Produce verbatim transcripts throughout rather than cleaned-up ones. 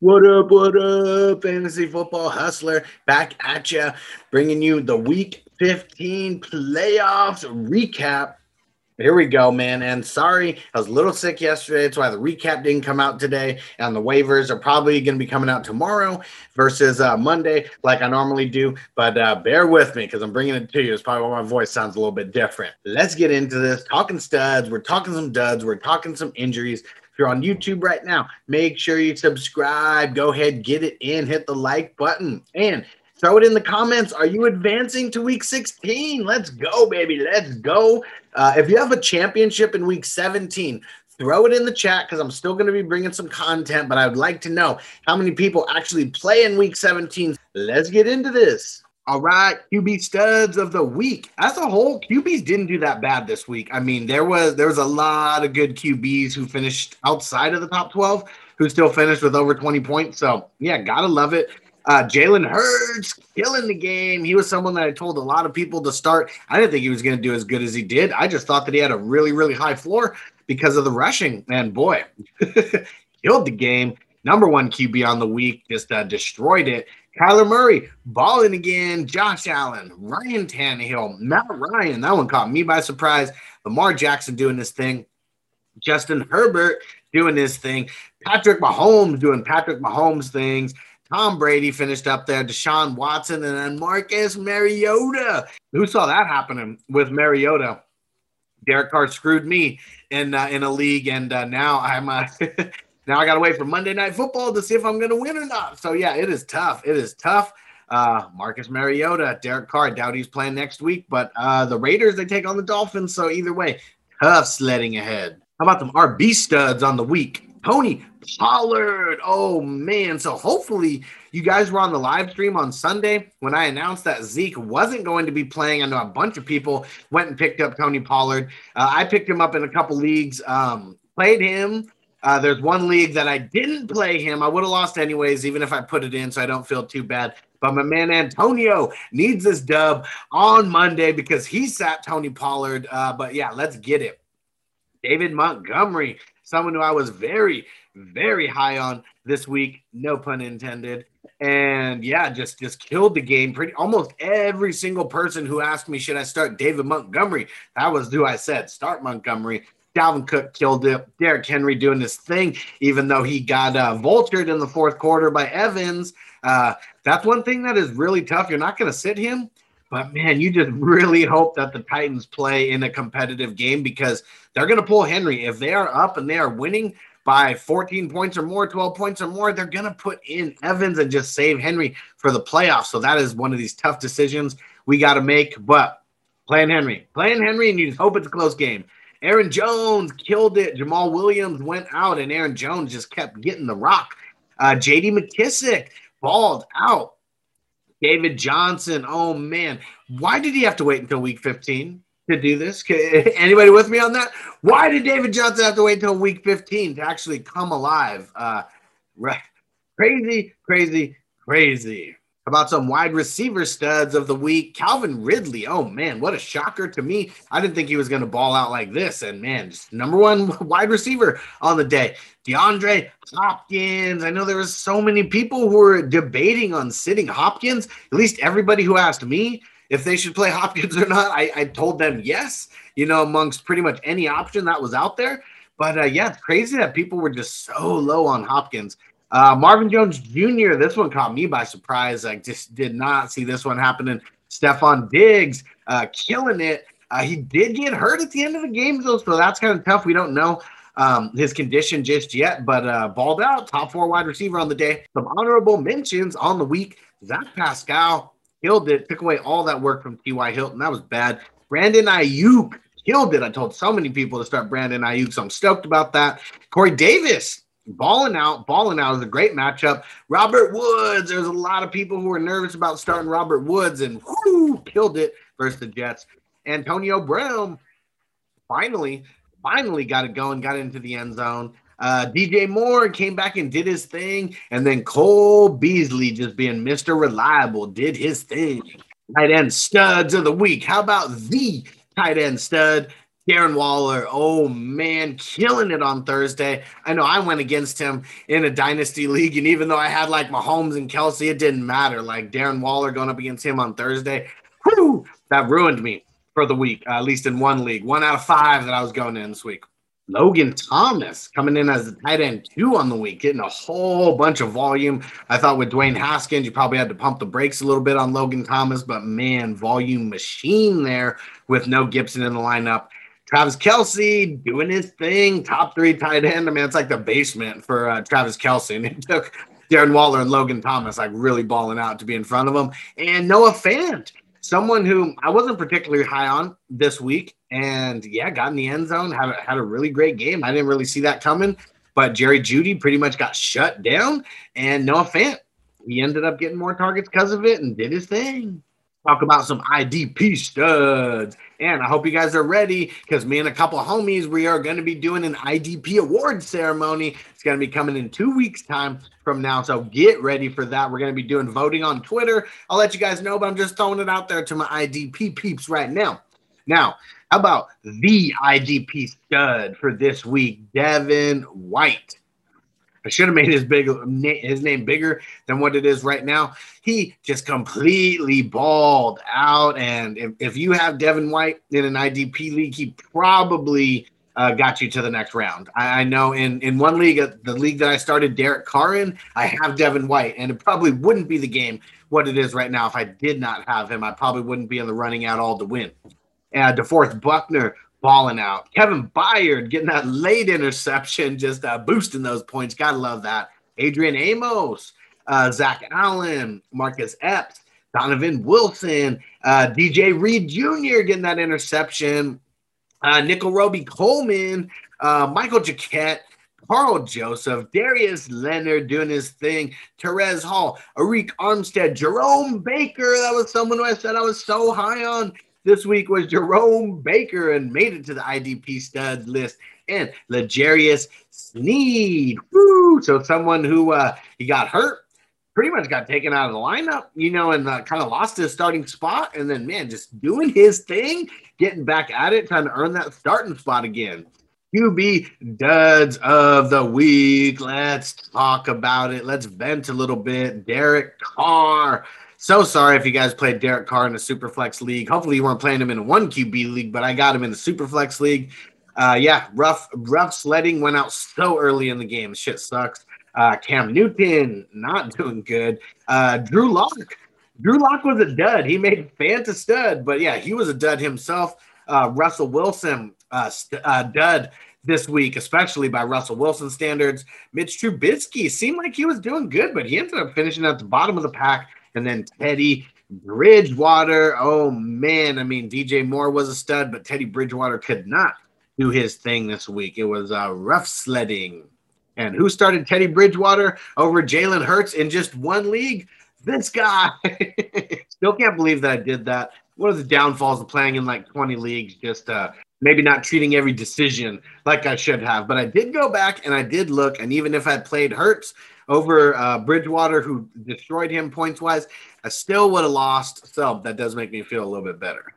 What up, what up, fantasy football hustler, back at ya, bringing you the week fifteen playoffs recap. Here we go, man, and sorry, I was a little sick yesterday, that's why the recap didn't come out today, and the waivers are probably going to be coming out tomorrow versus uh, Monday, like I normally do, but uh, bear with me, because I'm bringing it to you. It's probably why my voice sounds a little bit different. Let's get into this, talking studs, we're talking some duds, we're talking some injuries. If you're on YouTube right now, make sure you subscribe. Go ahead, get it in, hit the like button, and throw it in the comments. Are you advancing to week sixteen? Let's go, baby. Let's go. Uh, if you have a championship in week seventeen, throw it in the chat because I'm still going to be bringing some content, but I would like to know how many people actually play in week seventeen. Let's get into this. All right, Q B studs of the week. As a whole, Q Bs didn't do that bad this week. I mean, there was there was a lot of good Q Bs who finished outside of the top twelve, who still finished with over twenty points. So, yeah, gotta love it. Uh, Jalen Hurts killing the game. He was someone that I told a lot of people to start. I didn't think he was going to do as good as he did. I just thought that he had a really, really high floor because of the rushing. And, boy, killed the game. Number one Q B on the week, just uh, destroyed it. Kyler Murray, balling again. Josh Allen, Ryan Tannehill, Matt Ryan. That one caught me by surprise. Lamar Jackson doing this thing. Justin Herbert doing his thing. Patrick Mahomes doing Patrick Mahomes things. Tom Brady finished up there. Deshaun Watson and then Marcus Mariota. Who saw that happening with Mariota? Derek Carr screwed me in, uh, in a league, and uh, now I'm uh, – Now I got to wait for Monday Night Football to see if I'm going to win or not. So, yeah, it is tough. It is tough. Uh, Marcus Mariota, Derek Carr, doubt he's playing next week. But uh, the Raiders, they take on the Dolphins. So, either way, tough sledding ahead. How about them R B studs on the week? Tony Pollard. Oh, man. So, hopefully you guys were on the live stream on Sunday when I announced that Zeke wasn't going to be playing. I know a bunch of people went and picked up Tony Pollard. Uh, I picked him up in a couple leagues, um, played him. Uh, there's one league that I didn't play him. I would have lost anyways, even if I put it in, so I don't feel too bad. But my man Antonio needs this dub on Monday because he sat Tony Pollard. Uh, but, yeah, let's get it. David Montgomery, someone who I was very, very high on this week, no pun intended. And, yeah, just, just killed the game. Pretty almost every single person who asked me, should I start David Montgomery? That was who I said, start Montgomery. Dalvin Cook killed it. Derrick Henry doing his thing, even though he got uh, vultured in the fourth quarter by Evans. Uh, that's one thing that is really tough. You're not going to sit him, but, man, you just really hope that the Titans play in a competitive game because they're going to pull Henry. If they are up and they are winning by fourteen points or more, twelve points or more, they're going to put in Evans and just save Henry for the playoffs. So that is one of these tough decisions we got to make, but playing Henry. Playing Henry, and you just hope it's a close game. Aaron Jones killed it. Jamal Williams went out, and Aaron Jones just kept getting the rock. Uh, J D McKissick balled out. David Johnson, oh, man. Why did he have to wait until week fifteen to do this? Anybody with me on that? Why did David Johnson have to wait until week fifteen to actually come alive? Uh, right. Crazy, crazy, crazy. About some wide receiver studs of the week. Calvin Ridley. Oh, man, what a shocker to me. I didn't think he was going to ball out like this. And, man, just number one wide receiver on the day. DeAndre Hopkins. I know there was so many people who were debating on sitting Hopkins. At least everybody who asked me if they should play Hopkins or not, I, I told them yes, you know, amongst pretty much any option that was out there. But, uh, yeah, it's crazy that people were just so low on Hopkins. Uh, Marvin Jones Junior, this one caught me by surprise. I just did not see this one happening. Stephon Diggs uh, killing it. Uh, he did get hurt at the end of the game, though, so that's kind of tough. We don't know um, his condition just yet, but uh, balled out, top four wide receiver on the day. Some honorable mentions on the week. Zach Pascal killed it, took away all that work from T Y Hilton. That was bad. Brandon Ayuk killed it. I told so many people to start Brandon Ayuk, so I'm stoked about that. Corey Davis. Balling out, balling out is a great matchup. Robert Woods, there's a lot of people who are nervous about starting Robert Woods, and whoo, killed it versus the Jets. Antonio Brown finally, finally got it going, got into the end zone. Uh, D J Moore came back and did his thing, and then Cole Beasley, just being Mister Reliable, did his thing. Tight end studs of the week. How about the tight end stud, Darren Waller, oh, man, killing it on Thursday. I know I went against him in a dynasty league, and even though I had, like, Mahomes and Kelce, it didn't matter. Like, Darren Waller going up against him on Thursday, whew, that ruined me for the week, uh, at least in one league. One out of five that I was going in this week. Logan Thomas coming in as the tight end two on the week, getting a whole bunch of volume. I thought with Dwayne Haskins, you probably had to pump the brakes a little bit on Logan Thomas, but, man, volume machine there with no Gibson in the lineup. Travis Kelce doing his thing, top three tight end. I mean, it's like the basement for uh, Travis Kelce. And it took Darren Waller and Logan Thomas like really balling out to be in front of him. And Noah Fant, someone who I wasn't particularly high on this week. And, yeah, got in the end zone, had a, had a really great game. I didn't really see that coming. But Jerry Jeudy pretty much got shut down. And Noah Fant, he ended up getting more targets because of it and did his thing. Talk about some I D P studs. And I hope you guys are ready because me and a couple of homies, we are going to be doing an I D P award ceremony. It's going to be coming in two weeks' time from now. So get ready for that. We're going to be doing voting on Twitter. I'll let you guys know, but I'm just throwing it out there to my I D P peeps right now. Now, how about the I D P stud for this week, Devin White? I should have made his big his name bigger than what it is right now. He just completely balled out. And if, if you have Devin White in an I D P league, he probably uh, got you to the next round. I, I know in, in one league, uh, the league that I started Derek Carr in, I have Devin White. And it probably wouldn't be the game what it is right now. If I did not have him, I probably wouldn't be in the running out all to win. Uh, DeForest Buckner, balling out. Kevin Byard getting that late interception, just uh, boosting those points. Gotta love that. Adrian Amos, uh, Zach Allen, Marcus Epps, Donovan Wilson, uh, D J Reed Junior getting that interception. Uh, Nickel Roby Coleman, uh, Michael Jaquette, Carl Joseph, Darius Leonard doing his thing, Therese Hall, Arik Armstead, Jerome Baker. That was someone who I said I was so high on. This week was Jerome Baker and made it to the I D P studs list. And L'Jarius Sneed. Woo! So someone who uh, he got hurt, pretty much got taken out of the lineup, you know, and uh, kind of lost his starting spot. And then, man, just doing his thing, getting back at it, trying to earn that starting spot again. Q B duds of the week. Let's talk about it. Let's vent a little bit. Derek Carr. So sorry if you guys played Derek Carr in a Superflex league. Hopefully you weren't playing him in a one Q B league, but I got him in the Superflex league. Uh, yeah, rough rough sledding, went out so early in the game. Shit sucks. Uh, Cam Newton, not doing good. Uh, Drew Lock. Drew Lock was a dud. He made Fant a stud, but, yeah, he was a dud himself. Uh, Russell Wilson, uh, st- uh, dud this week, especially by Russell Wilson standards. Mitch Trubisky seemed like he was doing good, but he ended up finishing at the bottom of the pack. And then Teddy Bridgewater, oh, man. I mean, D J Moore was a stud, but Teddy Bridgewater could not do his thing this week. It was uh, rough sledding. And who started Teddy Bridgewater over Jalen Hurts in just one league? This guy. Still can't believe that I did that. One of the downfalls of playing in like twenty leagues, just uh, maybe not treating every decision like I should have. But I did go back and I did look, and even if I played Hurts over uh, Bridgewater, who destroyed him points-wise, I still would have lost. So that does make me feel a little bit better.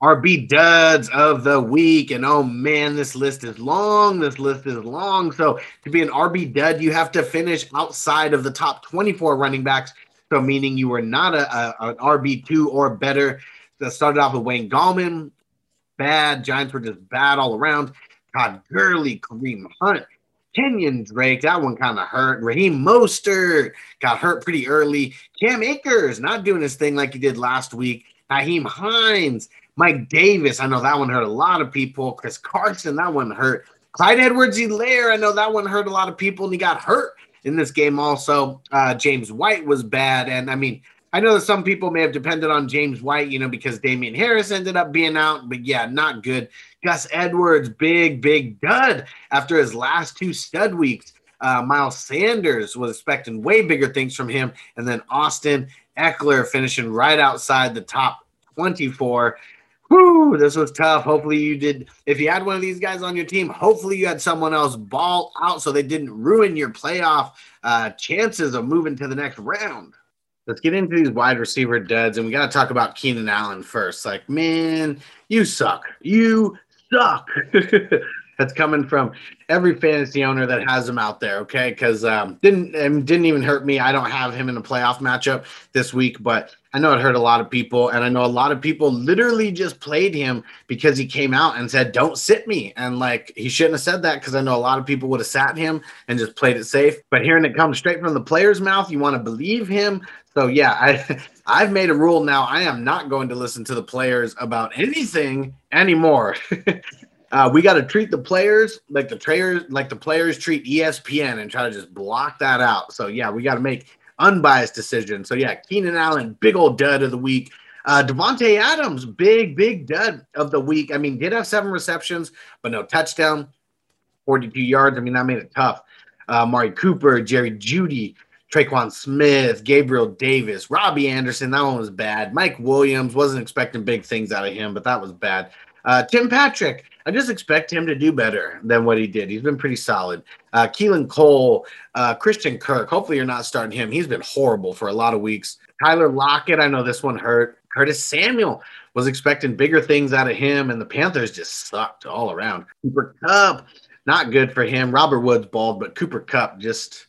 R B duds of the week. And, oh, man, this list is long. This list is long. So to be an R B dud, you have to finish outside of the top twenty-four running backs. So meaning you were not a, a, an R B two or better. That started off with Wayne Gallman. Bad. Giants were just bad all around. Todd Gurley, Kareem Hunt. Kenyon Drake, that one kind of hurt. Raheem Mostert got hurt pretty early. Cam Akers not doing his thing like he did last week. Naheem Hines, Mike Davis, I know that one hurt a lot of people. Chris Carson, that one hurt. Clyde Edwards-Helaire, I know that one hurt a lot of people, and he got hurt in this game also. Uh, James White was bad, and I mean, I know that some people may have depended on James White, you know, because Damian Harris ended up being out, but yeah, not good. Gus Edwards, big, big dud after his last two stud weeks. Uh, Miles Sanders was expecting way bigger things from him. And then Austin Eckler finishing right outside the top twenty-four. Woo, this was tough. Hopefully you did. If you had one of these guys on your team, hopefully you had someone else ball out so they didn't ruin your playoff uh, chances of moving to the next round. Let's get into these wide receiver duds, and we got to talk about Keenan Allen first. Like, man, you suck. You suck. That's coming from every fantasy owner that has him out there, okay? Because um, didn't it didn't even hurt me. I don't have him in a playoff matchup this week, but I know it hurt a lot of people, and I know a lot of people literally just played him because he came out and said, don't sit me. And, like, he shouldn't have said that because I know a lot of people would have sat him and just played it safe. But hearing it come straight from the player's mouth, you want to believe him. So, yeah, I, I've made a rule now. I am not going to listen to the players about anything anymore. Uh, we got to treat the players like the players like the players treat E S P N and try to just block that out. So, yeah, we got to make unbiased decisions. So, yeah, Keenan Allen, big old dud of the week. Uh, Devontae Adams, big, big dud of the week. I mean, did have seven receptions, but no touchdown, forty-two yards. I mean, that made it tough. Uh, Amari Cooper, Jerry Jeudy, Traquan Smith, Gabriel Davis, Robbie Anderson, that one was bad. Mike Williams, wasn't expecting big things out of him, but that was bad. Uh, Tim Patrick, I just expect him to do better than what he did. He's been pretty solid. Uh, Keelan Cole, uh, Christian Kirk, hopefully you're not starting him. He's been horrible for a lot of weeks. Tyler Lockett, I know this one hurt. Curtis Samuel, was expecting bigger things out of him, and the Panthers just sucked all around. Cooper Kupp, not good for him. Robert Woods balled, but Cooper Kupp just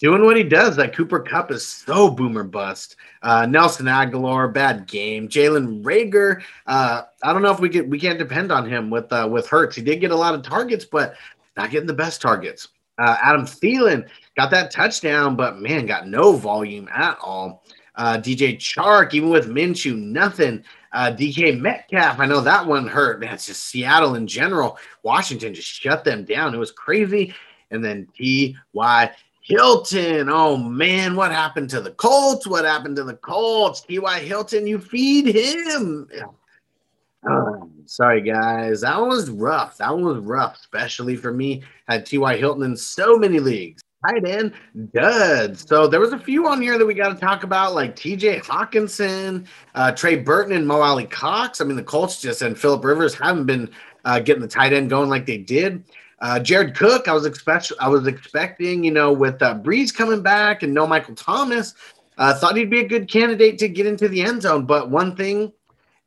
doing what he does. That Cooper Kupp is so boomer bust. Uh, Nelson Aguilar, bad game. Jalen Reagor, uh, I don't know if we get we can't depend on him with uh, with Hurts. He did get a lot of targets, but not getting the best targets. Uh, Adam Thielen got that touchdown, but man, got no volume at all. Uh, D J Chark, even with Minshew, nothing. Uh, D K Metcalf, I know that one hurt. Man, it's just Seattle in general. Washington just shut them down. It was crazy. And then T Y Hilton, oh man, what happened to the Colts? What happened to the Colts? T Y Hilton, you feed him. Oh, sorry, guys. That one was rough. That one was rough, especially for me. Had T Y Hilton in so many leagues. Tight end duds. So there was a few on here that we got to talk about, like T J Hawkinson, uh, Trey Burton, and Mo Alley Cox. I mean, the Colts just and Phillip Rivers haven't been uh, getting the tight end going like they did. Uh, Jared Cook, I was expect I was expecting, you know, with uh, Breeze coming back and no Michael Thomas, uh, thought he'd be a good candidate to get into the end zone. But one thing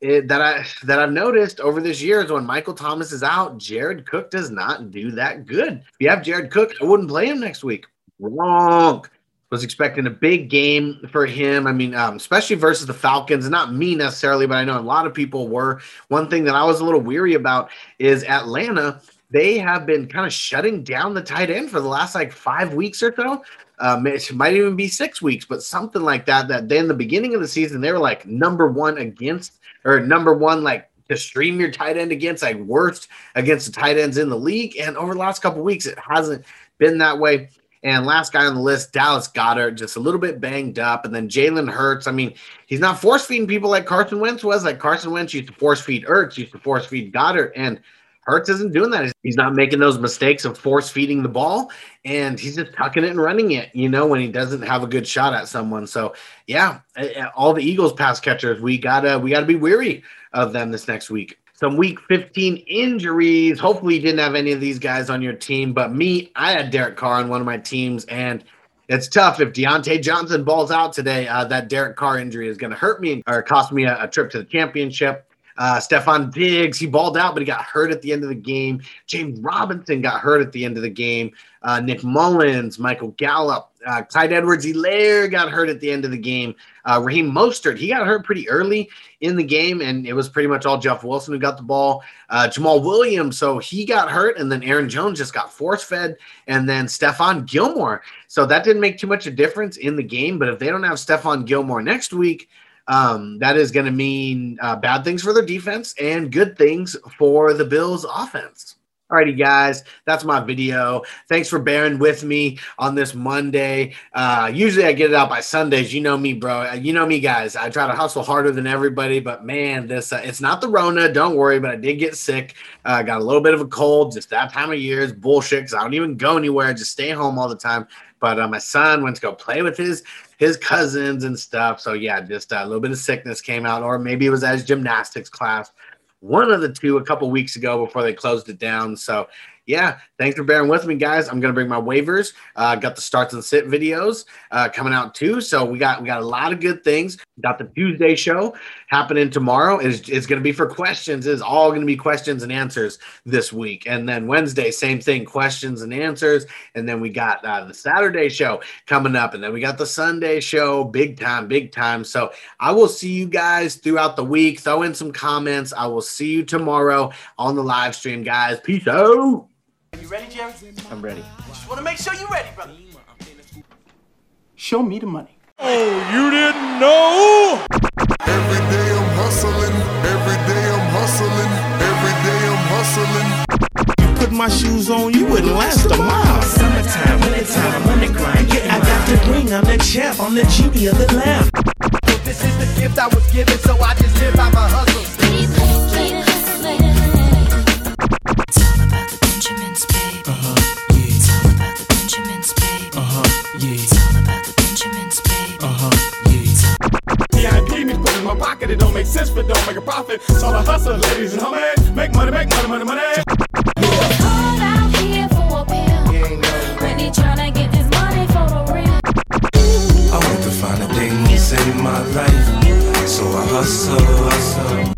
it, that I that I've noticed over this year is when Michael Thomas is out, Jared Cook does not do that good. If you have Jared Cook, I wouldn't play him next week. Wrong. Was expecting a big game for him. I mean, um, especially versus the Falcons. Not me necessarily, but I know a lot of people were. One thing that I was a little weary about is Atlanta. They have been kind of shutting down the tight end for the last like five weeks or so. Um, it might even be six weeks, but something like that, that they in the beginning of the season, they were like number one against or number one, like to stream your tight end against, like worst against the tight ends in the league. And over the last couple of weeks, it hasn't been that way. And last guy on the list, Dallas Goedert, just a little bit banged up. And then Jalen Hurts. I mean, he's not force feeding people like Carson Wentz was. Like Carson Wentz used to force feed Hurts, used to force feed Goddard. And Hurts isn't doing that. He's not making those mistakes of force feeding the ball, and he's just tucking it and running it, you know, when he doesn't have a good shot at someone. So, yeah, all the Eagles pass catchers, we gotta we gotta be weary of them this next week. Some week fifteen injuries. Hopefully you didn't have any of these guys on your team, but me, I had Derek Carr on one of my teams, and it's tough. If Deontay Johnson balls out today, uh, that Derek Carr injury is going to hurt me or cost me a, a trip to the championship. Uh, Stephon Diggs, he balled out, but he got hurt at the end of the game. James Robinson got hurt at the end of the game. Uh, Nick Mullins, Michael Gallup, uh, Clyde Edwards-Helaire got hurt at the end of the game. Uh, Raheem Mostert, he got hurt pretty early in the game, and it was pretty much all Jeff Wilson who got the ball. Uh, Jamal Williams, so he got hurt, and then Aaron Jones just got force-fed, and then Stephon Gilmore. So that didn't make too much of a difference in the game, but if they don't have Stephon Gilmore next week, Um, that is going to mean uh, bad things for their defense and good things for the Bills' offense. Alrighty, guys, that's my video. Thanks for bearing with me on this Monday. Uh, usually I get it out by Sundays. You know me, bro. You know me, guys. I try to hustle harder than everybody, but man, this uh, it's not the Rona. Don't worry, but I did get sick. I uh, got a little bit of a cold. Just that time of year is bullshit because I don't even go anywhere. I just stay home all the time. But uh, my son went to go play with his his cousins and stuff. So, yeah, just uh, a little bit of sickness came out, or maybe it was at his gymnastics class. One of the two a couple weeks ago before they closed it down. So, yeah, thanks for bearing with me, guys. I'm going to bring my waivers. Uh, got the starts and sit videos uh, coming out too. So we got we got a lot of good things. Got the Tuesday show happening tomorrow. It's, it's going to be for questions. It's all going to be questions and answers this week. And then Wednesday, same thing, questions and answers. And then we got uh, the Saturday show coming up. And then we got the Sunday show, big time, big time. So I will see you guys throughout the week. Throw in some comments. I will see you tomorrow on the live stream, guys. Peace out. Are you ready, Jerry? I'm ready. Just want to make sure you're ready, brother. Show me the money. Oh, you didn't know? Every day I'm hustling. Every day I'm hustling. Every day I'm hustling. You put my shoes on, you wouldn't last a mile. Summertime, wintertime, I'm on the grind. Yeah, I got the ring, I'm the champ, I'm the G D of the lamb. Well, this is the gift I was given, so I just live by my hustle. My pocket, it don't make sense, but don't make a profit. So I hustle, ladies and homies, make money, make money, money, money. You are all out here for a pill, when they tryna get this money for the real. I want to find a thing to save my life, so I hustle, hustle.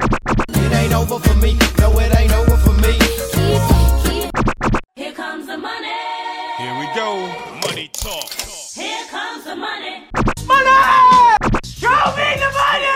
It ain't over for me, no, it ain't over for me. Keep, keep, keep. Here comes the money. Here we go, money talk. Here comes the money. Money! Show me the money!